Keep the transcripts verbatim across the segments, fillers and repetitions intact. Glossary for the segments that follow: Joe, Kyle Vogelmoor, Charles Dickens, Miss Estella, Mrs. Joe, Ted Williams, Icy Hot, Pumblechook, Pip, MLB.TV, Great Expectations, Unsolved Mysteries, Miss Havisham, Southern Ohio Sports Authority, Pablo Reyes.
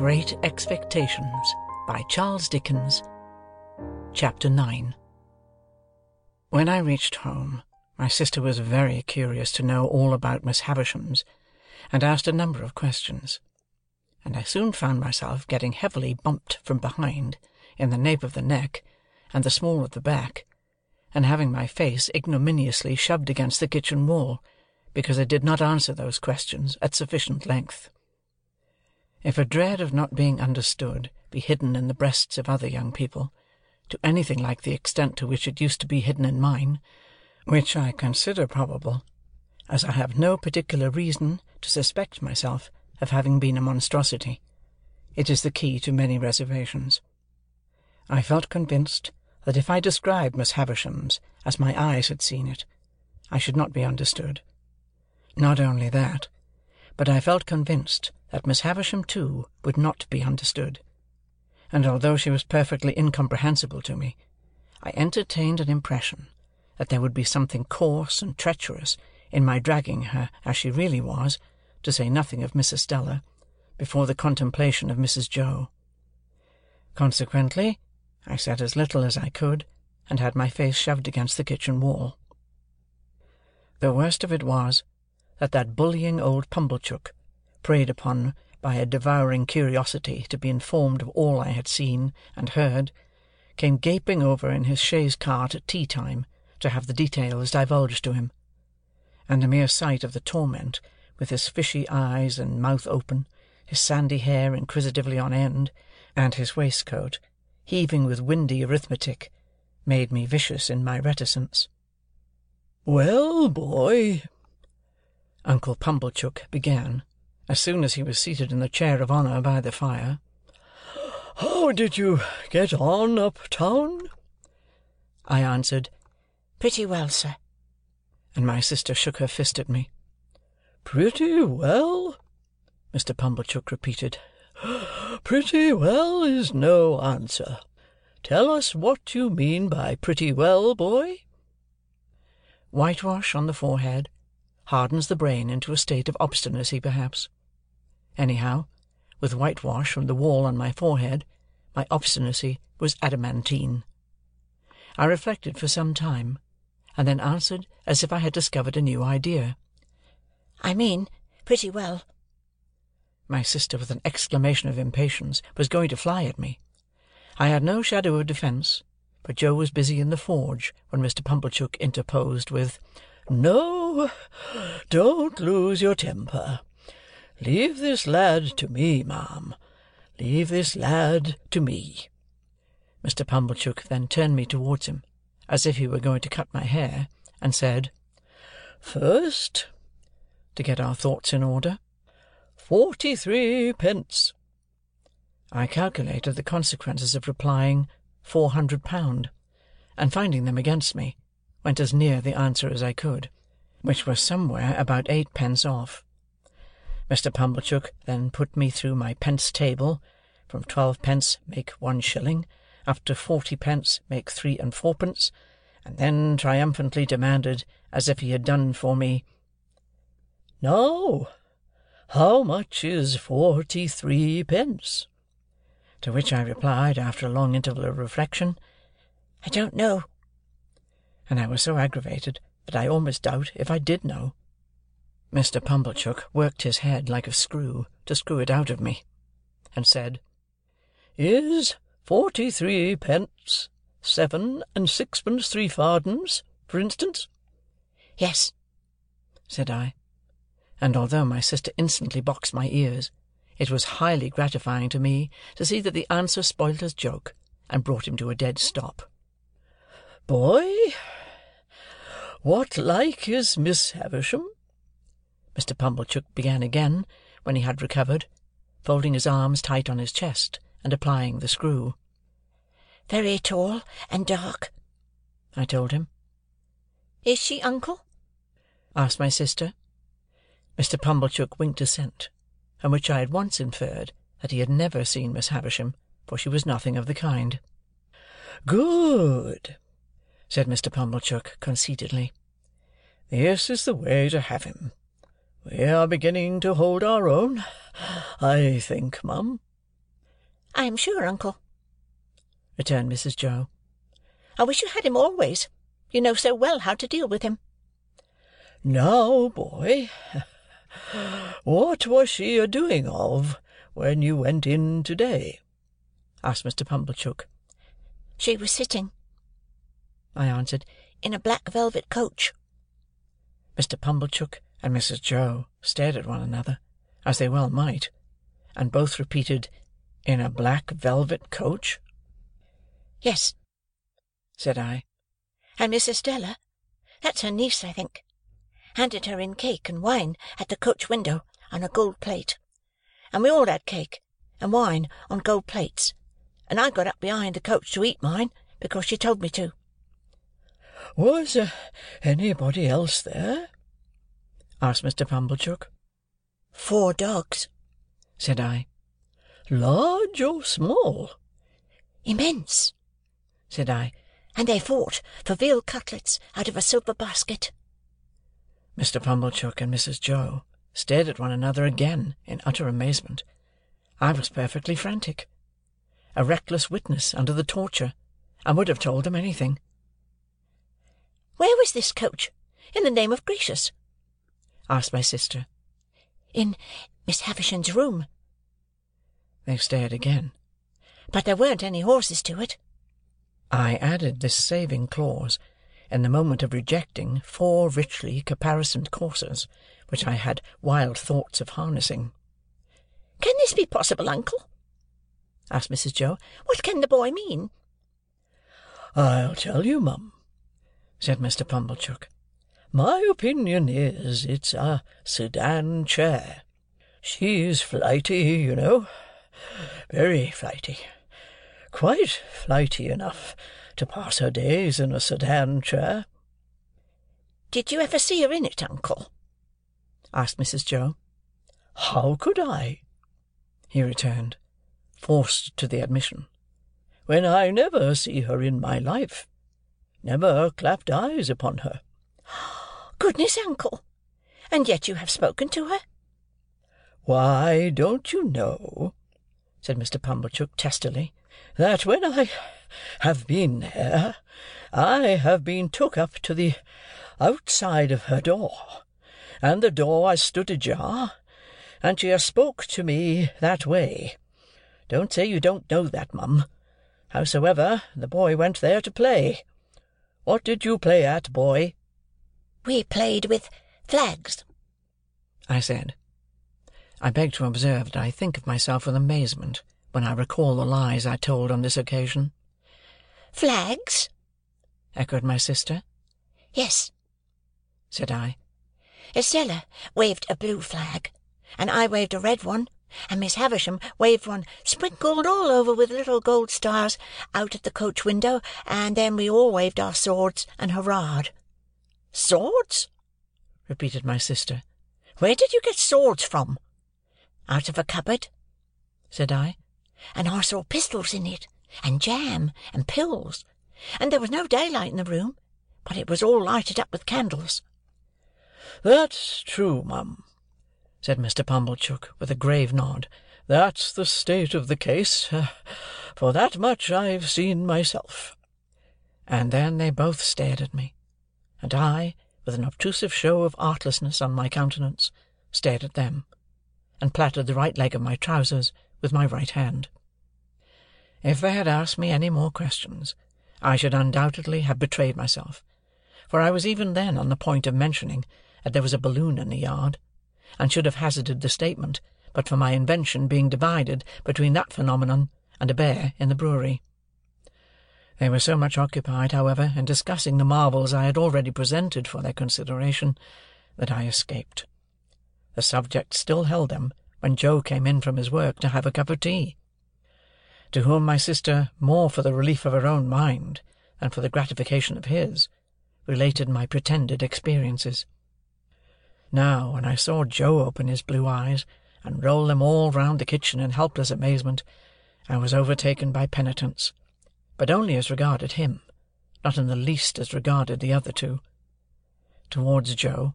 Great Expectations by Charles Dickens. Chapter nine. When I reached home, my sister was very curious to know all about Miss Havisham's, and asked a number of questions, and I soon found myself getting heavily bumped from behind, in the nape of the neck, and the small of the back, and having my face ignominiously shoved against the kitchen wall, because I did not answer those questions at sufficient length. If a dread of not being understood be hidden in the breasts of other young people, to anything like the extent to which it used to be hidden in mine, which I consider probable, as I have no particular reason to suspect myself of having been a monstrosity, it is the key to many reservations. I felt convinced that if I described Miss Havisham's as my eyes had seen it, I should not be understood. Not only that, but I felt convinced that Miss Havisham too would not be understood, and although she was perfectly incomprehensible to me, I entertained an impression that there would be something coarse and treacherous in my dragging her as she really was, to say nothing of Miss Estella, before the contemplation of Missus Joe. Consequently, I sat as little as I could, and had my face shoved against the kitchen wall. The worst of it was that that bullying old Pumblechook, preyed upon by a devouring curiosity to be informed of all I had seen and heard, came gaping over in his chaise cart at tea-time to have the details divulged to him, and the mere sight of the torment, with his fishy eyes and mouth open, his sandy hair inquisitively on end, and his waistcoat heaving with windy arithmetic, made me vicious in my reticence. "Well, boy," Uncle Pumblechook began, as soon as he was seated in the chair of honour by the fire, "how did you get on up town?" I answered, "Pretty well, sir," and my sister shook her fist at me. "Pretty well?" Mister Pumblechook repeated. "Pretty well is no answer. Tell us what you mean by pretty well, boy." Whitewash on the forehead hardens the brain into a state of obstinacy, perhaps. Anyhow, with whitewash from the wall on my forehead, my obstinacy was adamantine. I reflected for some time, and then answered as if I had discovered a new idea. "I mean pretty well." My sister, with an exclamation of impatience, was going to fly at me. I had no shadow of defence, but Joe was busy in the forge when Mister Pumblechook interposed with, "No, don't lose your temper. Leave this lad to me, ma'am. Leave this lad to me." Mister Pumblechook then turned me towards him, as if he were going to cut my hair, and said, "First, to get our thoughts in order, forty-three pence." I calculated the consequences of replying four hundred pound, and finding them against me, went as near the answer as I could, which was somewhere about eight pence off. Mister Pumblechook then put me through my pence table, from twelve pence make one shilling, up to forty pence make three and fourpence, and then triumphantly demanded, as if he had done for me, "Now, how much is forty-three pence?" To which I replied, after a long interval of reflection, "I don't know," and I was so aggravated that I almost doubt if I did know. Mister Pumblechook worked his head like a screw to screw it out of me, and said, "Is forty-three pence seven and sixpence three fardens, for instance?" "Yes," said I. And although my sister instantly boxed my ears, it was highly gratifying to me to see that the answer spoilt his joke and brought him to a dead stop. "Boy, what like is Miss Havisham?" Mister Pumblechook began again when he had recovered, folding his arms tight on his chest and applying the screw. "Very tall and dark," I told him. "Is she, uncle?" asked my sister. Mister Pumblechook winked assent, from which I had once inferred that he had never seen Miss Havisham, for she was nothing of the kind. "Good," said Mister Pumblechook conceitedly. "This is the way to have him. We are beginning to hold our own, I think, mum. "I am sure, uncle," returned Missus Joe. "I wish you had him always. You know so well how to deal with him." "Now, boy, what was she a doing of when you went in to-day?" asked Mister Pumblechook. "She was sitting," I answered, "in a black velvet coach." Mister Pumblechook and Missus Joe stared at one another, as they well might, and both repeated, "In a black velvet coach?" "Yes," said I, "and Miss Estella, that's her niece, I think, handed her in cake and wine at the coach window on a gold plate, and we all had cake and wine on gold plates, and I got up behind the coach to eat mine because she told me to." "Was uh, anybody else there?" asked Mister Pumblechook. "Four dogs," said I. "Large or small?" "Immense," said I, "and they fought for veal cutlets out of a silver basket." Mister Pumblechook and Missus Joe stared at one another again in utter amazement. I was perfectly frantic, a reckless witness under the torture, and would have told them anything. "Where was this coach, in the name of gracious?" asked my sister. "In Miss Havisham's room." They stared again. "But there weren't any horses to it." I added this saving clause in the moment of rejecting four richly caparisoned coursers, which I had wild thoughts of harnessing. "Can this be possible, uncle?" asked Missus Joe. "What can the boy mean?" "I'll tell you, mum," said Mister Pumblechook. "My opinion is, it's a sedan chair. She's flighty, you know. Very flighty. Quite flighty enough to pass her days in a sedan chair." "Did you ever see her in it, uncle?" asked Missus Joe. "How could I?" he returned, forced to the admission, "when I never see her in my life, never clapped eyes upon her." "Goodness, uncle! And yet you have spoken to her?" "Why, don't you know," said Mister Pumblechook testily, "that when I have been there, I have been took up to the outside of her door, and the door has stood ajar, and she has spoke to me that way. Don't say you don't know that, mum. Howsoever, the boy went there to play. What did you play at, boy?" "We played with flags," I said. I beg to observe that I think of myself with amazement when I recall the lies I told on this occasion. "Flags?" echoed my sister. "Yes," said I. "Estella waved a blue flag, and I waved a red one, and Miss Havisham waved one sprinkled all over with little gold stars out at the coach window, and then we all waved our swords and hurrahed." "Swords?" repeated my sister. "Where did you get swords from?" "Out of a cupboard," said I, "and I saw pistols in it, and jam, and pills, and there was no daylight in the room, but it was all lighted up with candles." "That's true, mum," said Mister Pumblechook, with a grave nod. "That's the state of the case. For that much I've seen myself." And then they both stared at me, and I, with an obtrusive show of artlessness on my countenance, stared at them, and plaited the right leg of my trousers with my right hand. If they had asked me any more questions, I should undoubtedly have betrayed myself, for I was even then on the point of mentioning that there was a balloon in the yard, and should have hazarded the statement but for my invention being divided between that phenomenon and a bear in the brewery. They were so much occupied, however, in discussing the marvels I had already presented for their consideration, that I escaped. The subject still held them when Joe came in from his work to have a cup of tea, to whom my sister, more for the relief of her own mind than for the gratification of his, related my pretended experiences. Now, when I saw Joe open his blue eyes and roll them all round the kitchen in helpless amazement, I was overtaken by penitence, but only as regarded him, not in the least as regarded the other two. Towards Joe,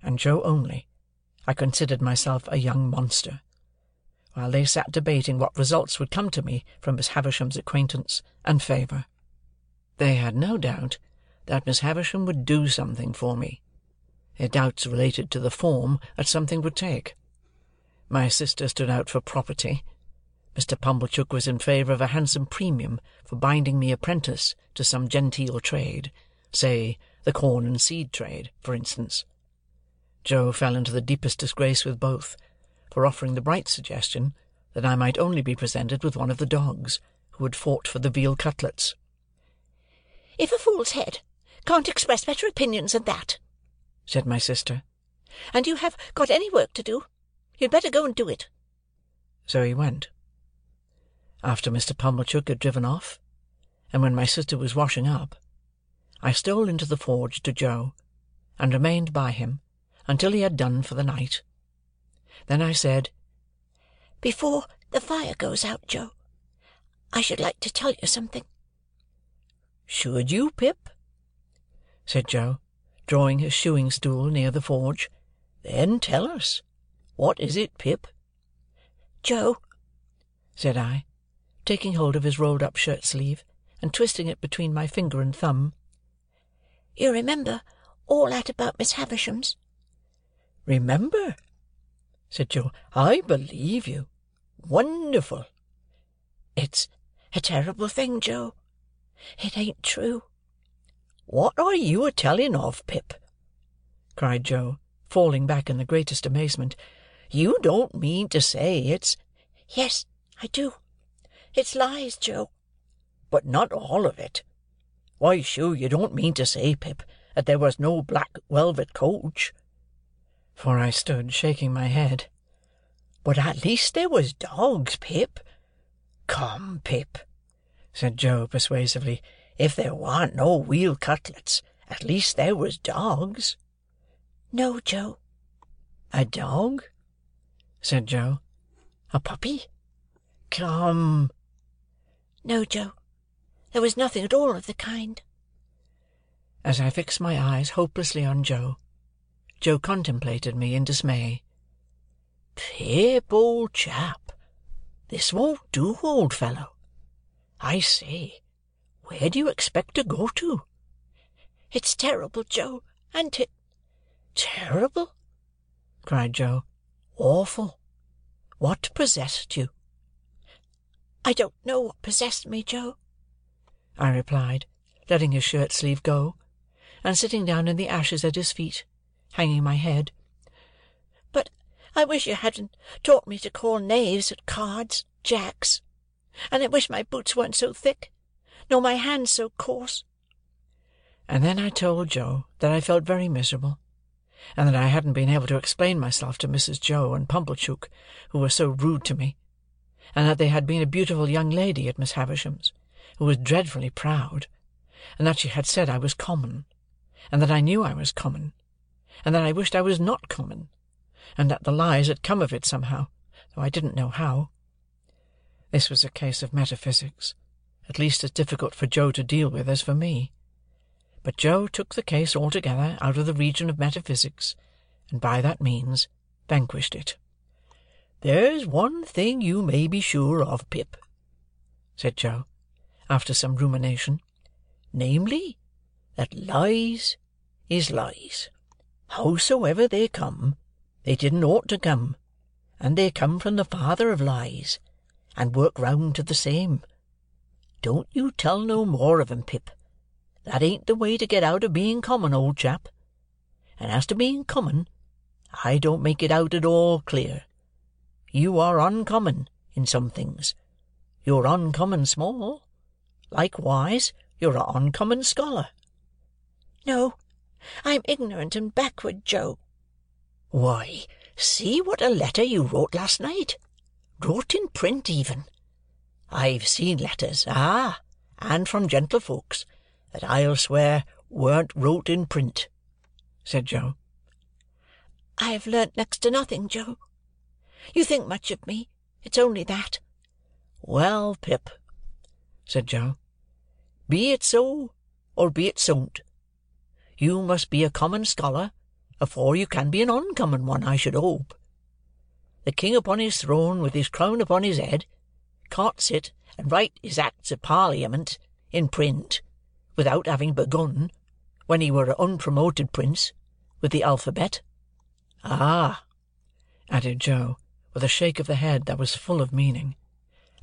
and Joe only, I considered myself a young monster. while they sat debating what results would come to me from Miss Havisham's acquaintance and favour. They had no doubt that Miss Havisham would do something for me. Their doubts related to the form that something would take. My sister stood out for property. Mister Pumblechook was in favour of a handsome premium for binding me apprentice to some genteel trade, say the corn and seed trade, for instance. Joe fell into the deepest disgrace with both, for offering the bright suggestion that I might only be presented with one of the dogs who had fought for the veal cutlets. "If a fool's head can't express better opinions than that," said my sister, "and you have got any work to do, you'd better go and do it." So he went. After Mister Pumblechook had driven off, and when my sister was washing up, I stole into the forge to Joe, and remained by him until he had done for the night. Then I said, "Before the fire goes out, Joe, I should like to tell you something." "Should you, Pip?" said Joe, drawing his shoeing-stool near the forge. "Then tell us. What is it, Pip?" "Joe," said I, taking hold of his rolled-up shirt-sleeve and twisting it between my finger and thumb, "you remember all that about Miss Havisham's?" "Remember?" said Joe. "I believe you. Wonderful!" "It's a terrible thing, Joe. It ain't true." "What are you a-telling of, Pip?" cried Joe, falling back in the greatest amazement. "You don't mean to say it's—" "Yes, I do. It's lies, Joe." "But not all of it. Why, sure you don't mean to say, Pip, that there was no black velvet coach?" For I stood shaking my head. "But at least there was dogs, Pip." "Come, Pip," said Joe persuasively, "if there warn't no veal cutlets, at least there was dogs." "No, Joe." "A dog?" said Joe. "A puppy?" "Come." "No, Joe. There was nothing at all of the kind." As I fixed my eyes hopelessly on Joe, Joe contemplated me in dismay. "Pip, old chap, this won't do, old fellow. I say, where do you expect to go to?" "It's terrible, Joe, ain't it?" "Terrible?" cried Joe. "Awful! What possessed you?" "I don't know what possessed me, Joe," I replied, letting his shirt-sleeve go, and sitting down in the ashes at his feet, hanging my head. "But I wish you hadn't taught me to call knaves at cards, jacks, and I wish my boots weren't so thick, nor my hands so coarse." And then I told Joe that I felt very miserable, and that I hadn't been able to explain myself to Missus Joe and Pumblechook, who were so rude to me, and that there had been a beautiful young lady at Miss Havisham's, who was dreadfully proud, and that she had said I was common, and that I knew I was common, and that I wished I was not common, and that the lies had come of it somehow, though I didn't know how. This was a case of metaphysics, at least as difficult for Joe to deal with as for me. But Joe took the case altogether out of the region of metaphysics, and by that means vanquished it. "There's one thing you may be sure of, Pip," said Joe, after some rumination, "namely, that lies is lies. Howsoever they come, they didn't ought to come, and they come from the father of lies, and work round to the same. Don't you tell no more of 'em, Pip. That ain't the way to get out of being common, old chap. And as to being common, I don't make it out at all clear. You are uncommon in some things. You're uncommon small. Likewise, you're an uncommon scholar." "No, I'm ignorant and backward, Joe." "Why, see what a letter you wrote last night. Wrote in print even. I've seen letters, ah, and from gentlefolks, that I'll swear weren't wrote in print," said Joe. "I have learnt next to nothing, Joe. You think much of me. It's only that." "Well, Pip," said Joe, "be it so, or be it so'n't, you must be a common scholar afore you can be an uncommon one, I should hope. The king upon his throne, with his crown upon his head, can't sit and write his acts of parliament in print without having begun, when he were an unpromoted prince, with the alphabet. Ah!" added Joe, with a shake of the head that was full of meaning.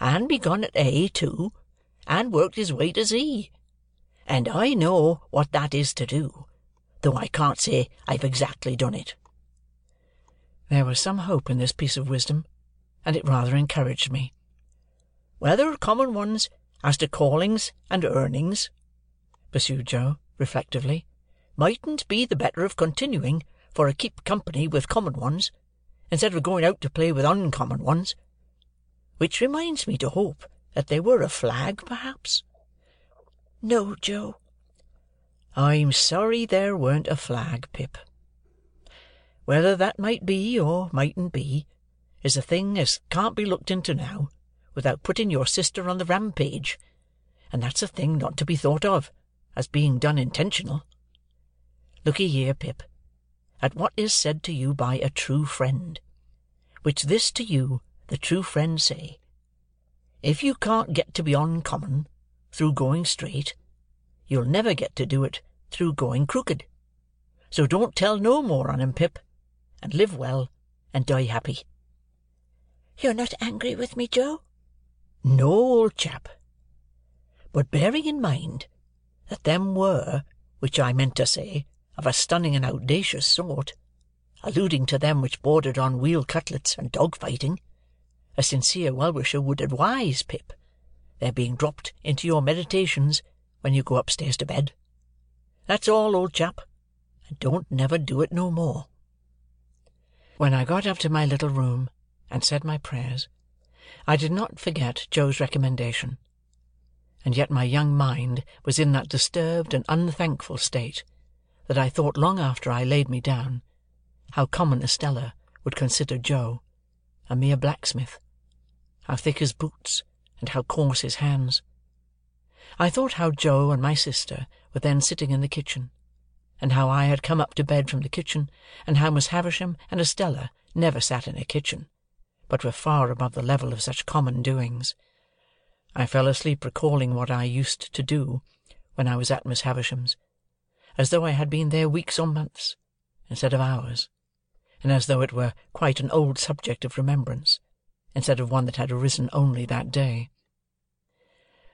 "And begun at A too, and worked his way to Z. And I know what that is to do, though I can't say I've exactly done it." There was some hope in this piece of wisdom, and it rather encouraged me. "Whether common ones as to callings and earnings," pursued Joe, reflectively, "mightn't be the better of continuing for a keep company with common ones, instead of going out to play with uncommon ones. Which reminds me to hope that there were a flag, perhaps." "No, Joe." "I'm sorry there weren't a flag, Pip. Whether that might be, or mightn't be, is a thing as can't be looked into now, without putting your sister on the rampage, and that's a thing not to be thought of, as being done intentional. Look'ee here, Pip, at what is said to you by a true friend, which this to you the true friend say: if you can't get to be uncommon through going straight, you'll never get to do it through going crooked. So don't tell no more on him, Pip, and live well, and die happy." "You're not angry with me, Joe?" "No, old chap. But bearing in mind that them were, which I meant to say, of a stunning and audacious sort, alluding to them which bordered on wheel cutlets and dog-fighting, a sincere well-wisher would advise, Pip, their being dropped into your meditations when you go upstairs to bed. That's all, old chap, and don't never do it no more." When I got up to my little room and said my prayers, I did not forget Joe's recommendation, and yet my young mind was in that disturbed and unthankful state that I thought long after I laid me down how common Estella would consider Joe, a mere blacksmith, how thick his boots and how coarse his hands. I thought how Joe and my sister were then sitting in the kitchen, and how I had come up to bed from the kitchen, and how Miss Havisham and Estella never sat in a kitchen, but were far above the level of such common doings. I fell asleep recalling what I used to do when I was at Miss Havisham's, as though I had been there weeks or months, instead of hours, and as though it were quite an old subject of remembrance, instead of one that had arisen only that day.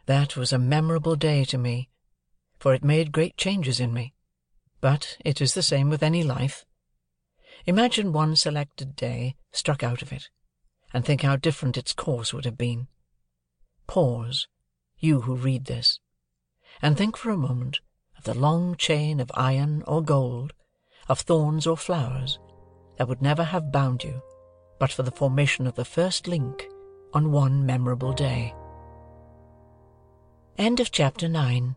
That was a memorable day to me, for it made great changes in me. But it is the same with any life. Imagine one selected day struck out of it, and think how different its course would have been. Pause, you who read this, and think for a moment of the long chain of iron or gold, of thorns or flowers, that would never have bound you but for the formation of the first link on one memorable day. End of chapter nine.